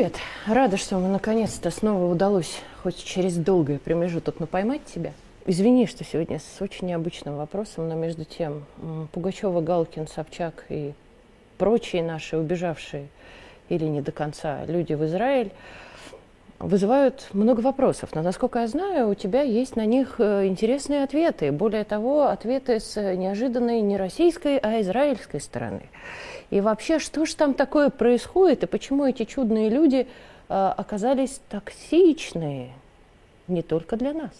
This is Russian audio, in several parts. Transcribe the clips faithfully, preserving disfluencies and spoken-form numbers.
Привет. Рада, что ему наконец-то снова удалось хоть через долгий промежуток, но поймать тебя. Извини, что сегодня с очень необычным вопросом, но между тем Пугачёва, Галкин, Собчак и прочие наши убежавшие или не до конца люди в Израиль вызывают много вопросов. Но, насколько я знаю, у тебя есть на них интересные ответы. Более того, ответы с неожиданной не российской, а израильской стороны. И вообще, что же там такое происходит, и почему эти чудные люди оказались токсичны не только для нас?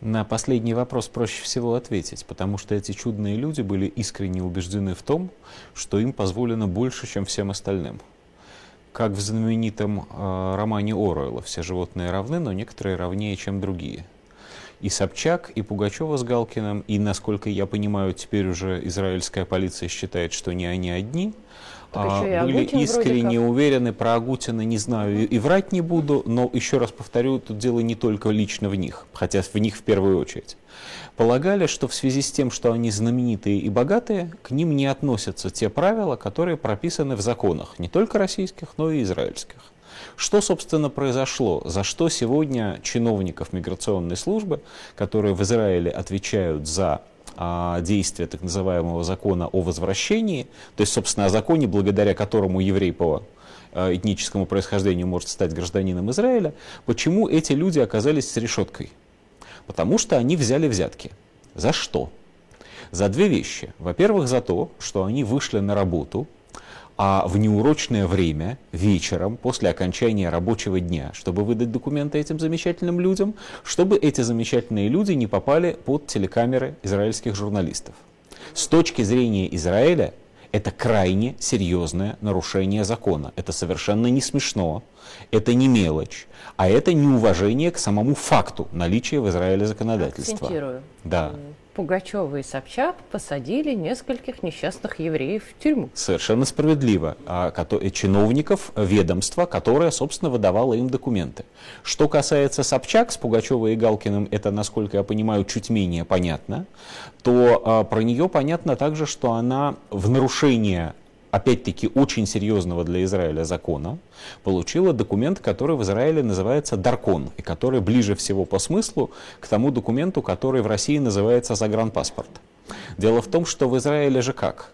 На последний вопрос проще всего ответить, потому что эти чудные люди были искренне убеждены в том, что им позволено больше, чем всем остальным. Как в знаменитом э, романе Оруэлла «Все животные равны, но некоторые равнее, чем другие». И Собчак, и Пугачёва с Галкиным, и, насколько я понимаю, теперь уже израильская полиция считает, что не они одни, а, были Агутин искренне уверены. Про Агутина не знаю и врать не буду, но, еще раз повторю, тут дело не только лично в них, хотя в них в первую очередь. Полагали, что в связи с тем, что они знаменитые и богатые, к ним не относятся те правила, которые прописаны в законах, не только российских, но и израильских. Что, собственно, произошло? За что сегодня чиновников миграционной службы, которые в Израиле отвечают за а, действие так называемого закона о возвращении, то есть, собственно, о законе, благодаря которому еврей по а, этническому происхождению может стать гражданином Израиля, почему эти люди оказались с решеткой? Потому что они взяли взятки. За что? За две вещи. Во-первых, за то, что они вышли на работу, а в неурочное время, вечером, после окончания рабочего дня, чтобы выдать документы этим замечательным людям, чтобы эти замечательные люди не попали под телекамеры израильских журналистов. С точки зрения Израиля, это крайне серьезное нарушение закона. Это совершенно не смешно, это не мелочь, а это неуважение к самому факту наличия в Израиле законодательства. Акцентирую. Да. Пугачёва и Собчак посадили нескольких несчастных евреев в тюрьму. Совершенно справедливо. Чиновников ведомства, которое, собственно, выдавало им документы. Что касается Собчак с Пугачёвой и Галкиным, это, насколько я понимаю, чуть менее понятно. То про нее понятно также, что она в нарушение, опять-таки, очень серьезного для Израиля закона, получила документ, который в Израиле называется «Даркон», и который ближе всего по смыслу к тому документу, который в России называется «Загранпаспорт». Дело в том, что в Израиле же как?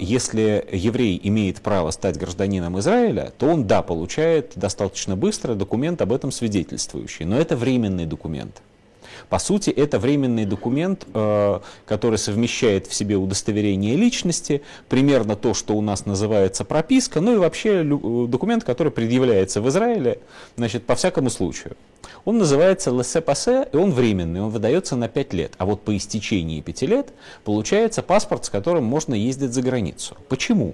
Если еврей имеет право стать гражданином Израиля, то он, да, получает достаточно быстро документ, об этом свидетельствующий, но это временный документ. По сути, это временный документ, который совмещает в себе удостоверение личности, примерно то, что у нас называется прописка, ну и вообще документ, который предъявляется в Израиле, значит, по всякому случаю. Он называется Лессе-Пассе, и он временный, он выдается на пять лет. А вот по истечении пяти лет получается паспорт, с которым можно ездить за границу. Почему?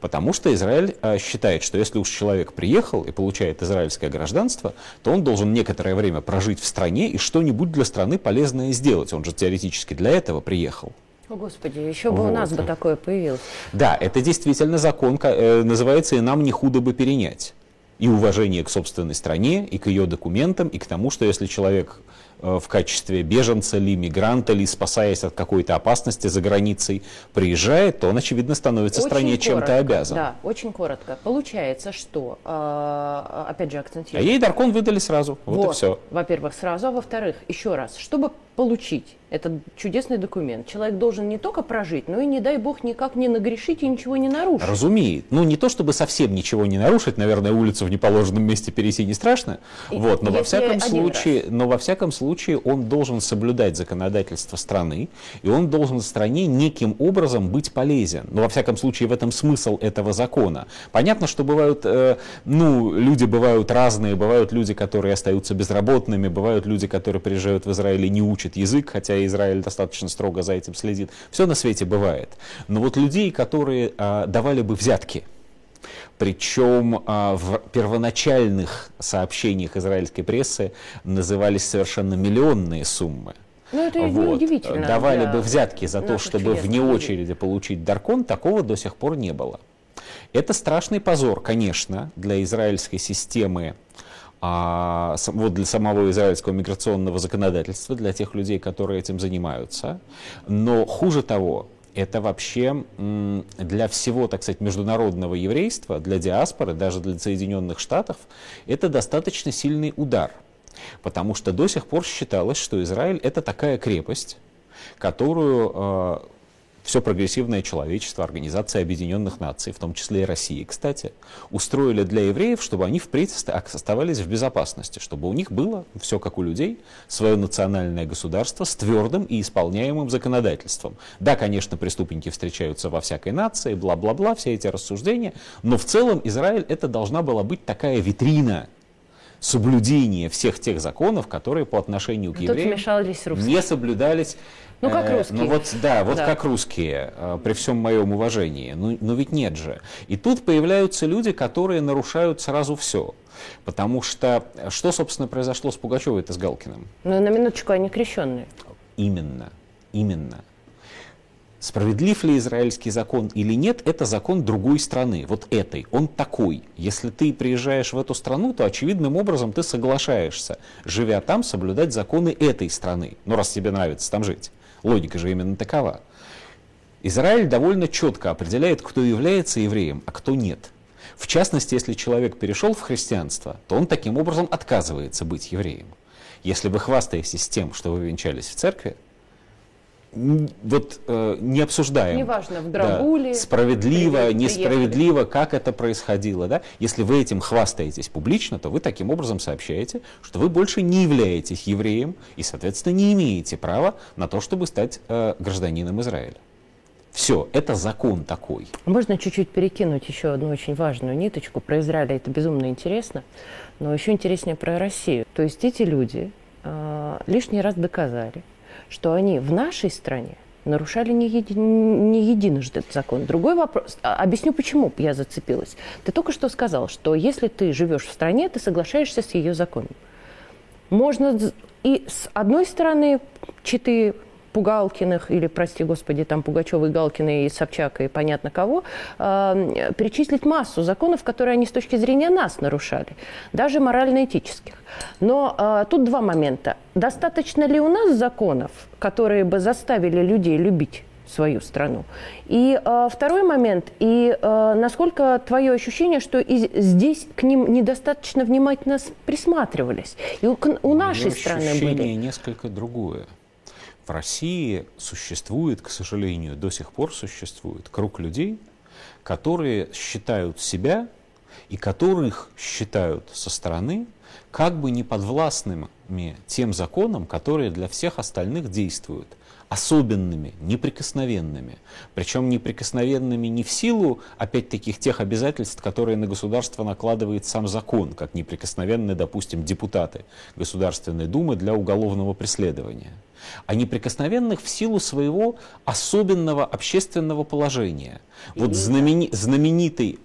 Потому что Израиль э, считает, что если уж человек приехал и получает израильское гражданство, то он должен некоторое время прожить в стране и что-нибудь для страны полезное сделать. Он же теоретически для этого приехал. О, Господи, еще бы вот. У нас бы такое появилось. Да, это действительно закон, э, называется «И нам не худо бы перенять». И уважение к собственной стране, и к ее документам, и к тому, что если человек в качестве беженца ли, мигранта ли, спасаясь от какой-то опасности за границей, приезжает, то он, очевидно, становится очень стране коротко, чем-то обязан. Да, очень коротко. Получается, что, опять же, акцентирую. А ей Даркон выдали сразу, вот, вот и все. Во-первых, сразу, а во-вторых, еще раз, чтобы получить этот чудесный документ, человек должен не только прожить, но и, не дай бог, никак не нагрешить и ничего не нарушить. Разумеет. Ну, не то чтобы совсем ничего не нарушить, наверное, улицу в неположенном месте перейти не страшно, и, вот, но, во всяком случае, но во всяком случае, он должен соблюдать законодательство страны, и он должен стране неким образом быть полезен. Но, во всяком случае, в этом смысл этого закона. Понятно, что бывают, э, ну, люди бывают разные, бывают люди, которые остаются безработными, бывают люди, которые приезжают в Израиль и не учат язык, хотя Израиль достаточно строго за этим следит. Все на свете бывает. Но вот людей, которые э, давали бы взятки, причем в первоначальных сообщениях израильской прессы назывались совершенно миллионные суммы. Ну, это вот. Неудивительно. Давали бы взятки за то, чтобы вне очереди получить Даркон, такого до сих пор не было. Это страшный позор, конечно, для израильской системы, А, вот для самого израильского миграционного законодательства, для тех людей, которые этим занимаются. Но хуже того, это вообще для всего, так сказать, международного еврейства, для диаспоры, даже для Соединенных Штатов, это достаточно сильный удар. Потому что до сих пор считалось, что Израиль — это такая крепость, которую э, все прогрессивное человечество, Организация Объединенных Наций, в том числе и Россия, кстати, устроили для евреев, чтобы они впредь оставались в безопасности, чтобы у них было все как у людей, свое национальное государство с твердым и исполняемым законодательством. Да, конечно, преступники встречаются во всякой нации, бла-бла-бла, все эти рассуждения, но в целом Израиль — это должна была быть такая витрина соблюдение всех тех законов, которые по отношению к евреям не соблюдались. Ну, как русские. Э, ну, вот, да, вот да. как русские, э, при всем моем уважении. Но, но ведь нет же. И тут появляются люди, которые нарушают сразу все. Потому что, что, собственно, произошло с Пугачёвой-то с Галкиным? Ну, на минуточку, они крещенные. Именно, именно. Справедлив ли израильский закон или нет, это закон другой страны, вот этой, он такой. Если ты приезжаешь в эту страну, то очевидным образом ты соглашаешься, живя там, соблюдать законы этой страны. Ну, раз тебе нравится там жить, логика же именно такова. Израиль довольно четко определяет, кто является евреем, а кто нет. В частности, если человек перешел в христианство, то он таким образом отказывается быть евреем. Если вы хвастаетесь тем, что вы венчались в церкви, вот э, не обсуждаем, неважно, в Драгуле, да, справедливо, несправедливо, как это происходило. Да? Если вы этим хвастаетесь публично, то вы таким образом сообщаете, что вы больше не являетесь евреем и, соответственно, не имеете права на то, чтобы стать э, гражданином Израиля. Все, это закон такой. Можно чуть-чуть перекинуть еще одну очень важную ниточку про Израиль, это безумно интересно, но еще интереснее про Россию. То есть эти люди э, лишний раз доказали, что они в нашей стране нарушали не, еди... не единожды этот закон. Другой вопрос. Объясню, почему я зацепилась. Ты только что сказал, что если ты живешь в стране, ты соглашаешься с ее законом. Можно и с одной стороны читы Пугалкиных, или, прости господи, там Пугачёва и Галкина, и Собчака, и понятно кого, э, перечислить массу законов, которые они с точки зрения нас нарушали, даже морально-этических. Но э, тут два момента. Достаточно ли у нас законов, которые бы заставили людей любить свою страну? И э, второй момент. И э, насколько твое ощущение, что и здесь к ним недостаточно внимательно присматривались? И у, у нашей страны были... Ощущение несколько другое. В России существует, к сожалению, до сих пор существует круг людей, которые считают себя и которых считают со стороны как бы неподвластными тем законам, которые для всех остальных действуют, особенными, неприкосновенными. Причем неприкосновенными не в силу, опять-таки, тех обязательств, которые на государство накладывает сам закон, как неприкосновенные, допустим, депутаты Государственной Думы для уголовного преследования, а неприкосновенных в силу своего особенного общественного положения. Вот знамени- знаменитый,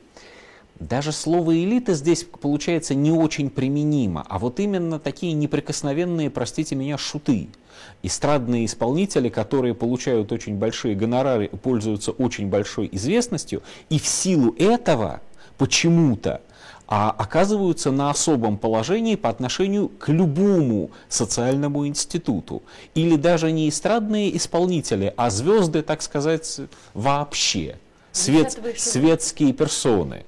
даже слово «элита» здесь получается не очень применимо, а вот именно такие неприкосновенные, простите меня, шуты. Эстрадные исполнители, которые получают очень большие гонорары, пользуются очень большой известностью, и в силу этого почему-то а оказываются на особом положении по отношению к любому социальному институту. Или даже не эстрадные исполнители, а звезды, так сказать, вообще, свет, светские персоны.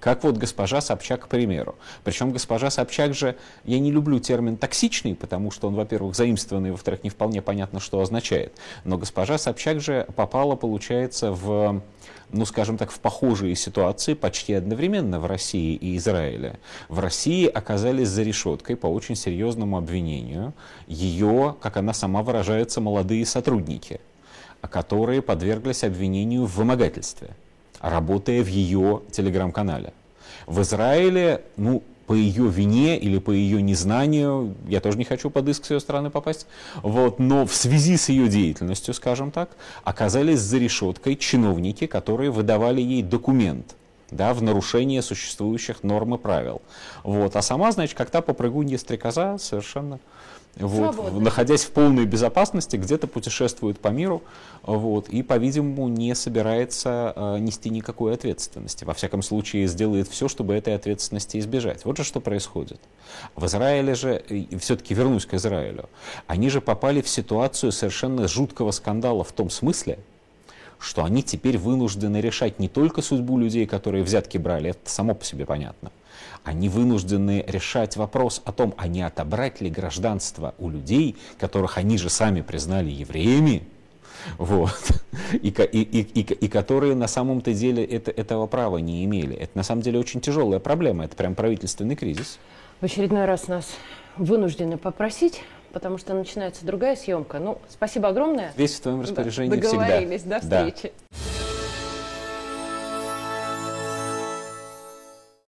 Как вот госпожа Собчак, к примеру. Причем госпожа Собчак же, я не люблю термин «токсичный», потому что он, во-первых, заимствованный, во-вторых, не вполне понятно, что означает. Но госпожа Собчак же попала, получается, в, ну, скажем так, в похожие ситуации почти одновременно в России и Израиле. В России оказались за решеткой по очень серьезному обвинению ее, как она сама выражается, молодые сотрудники, которые подверглись обвинению в вымогательстве, работая в ее телеграм-канале. В Израиле, ну, по ее вине или по ее незнанию, я тоже не хочу под иск с ее стороны попасть, вот, но в связи с ее деятельностью, скажем так, оказались за решеткой чиновники, которые выдавали ей документ, да, в нарушение существующих норм и правил. Вот. А сама, значит, как та попрыгунья-стрекоза совершенно... Вот, находясь в полной безопасности, где-то путешествует по миру, вот, и, по-видимому, не собирается э, нести никакой ответственности. Во всяком случае, сделает все, чтобы этой ответственности избежать. Вот же что происходит. В Израиле же, и все-таки вернусь к Израилю, они же попали в ситуацию совершенно жуткого скандала в том смысле, что они теперь вынуждены решать не только судьбу людей, которые взятки брали, это само по себе понятно. Они вынуждены решать вопрос о том, а не отобрать ли гражданство у людей, которых они же сами признали евреями, вот. и, и, и, и, и которые на самом-то деле это, этого права не имели. Это на самом деле очень тяжелая проблема, это прям правительственный кризис. В очередной раз нас вынуждены попросить, потому что начинается другая съемка. Ну, спасибо огромное. Весь в твоем распоряжении, да, договорились всегда. Договорились, до встречи. Да.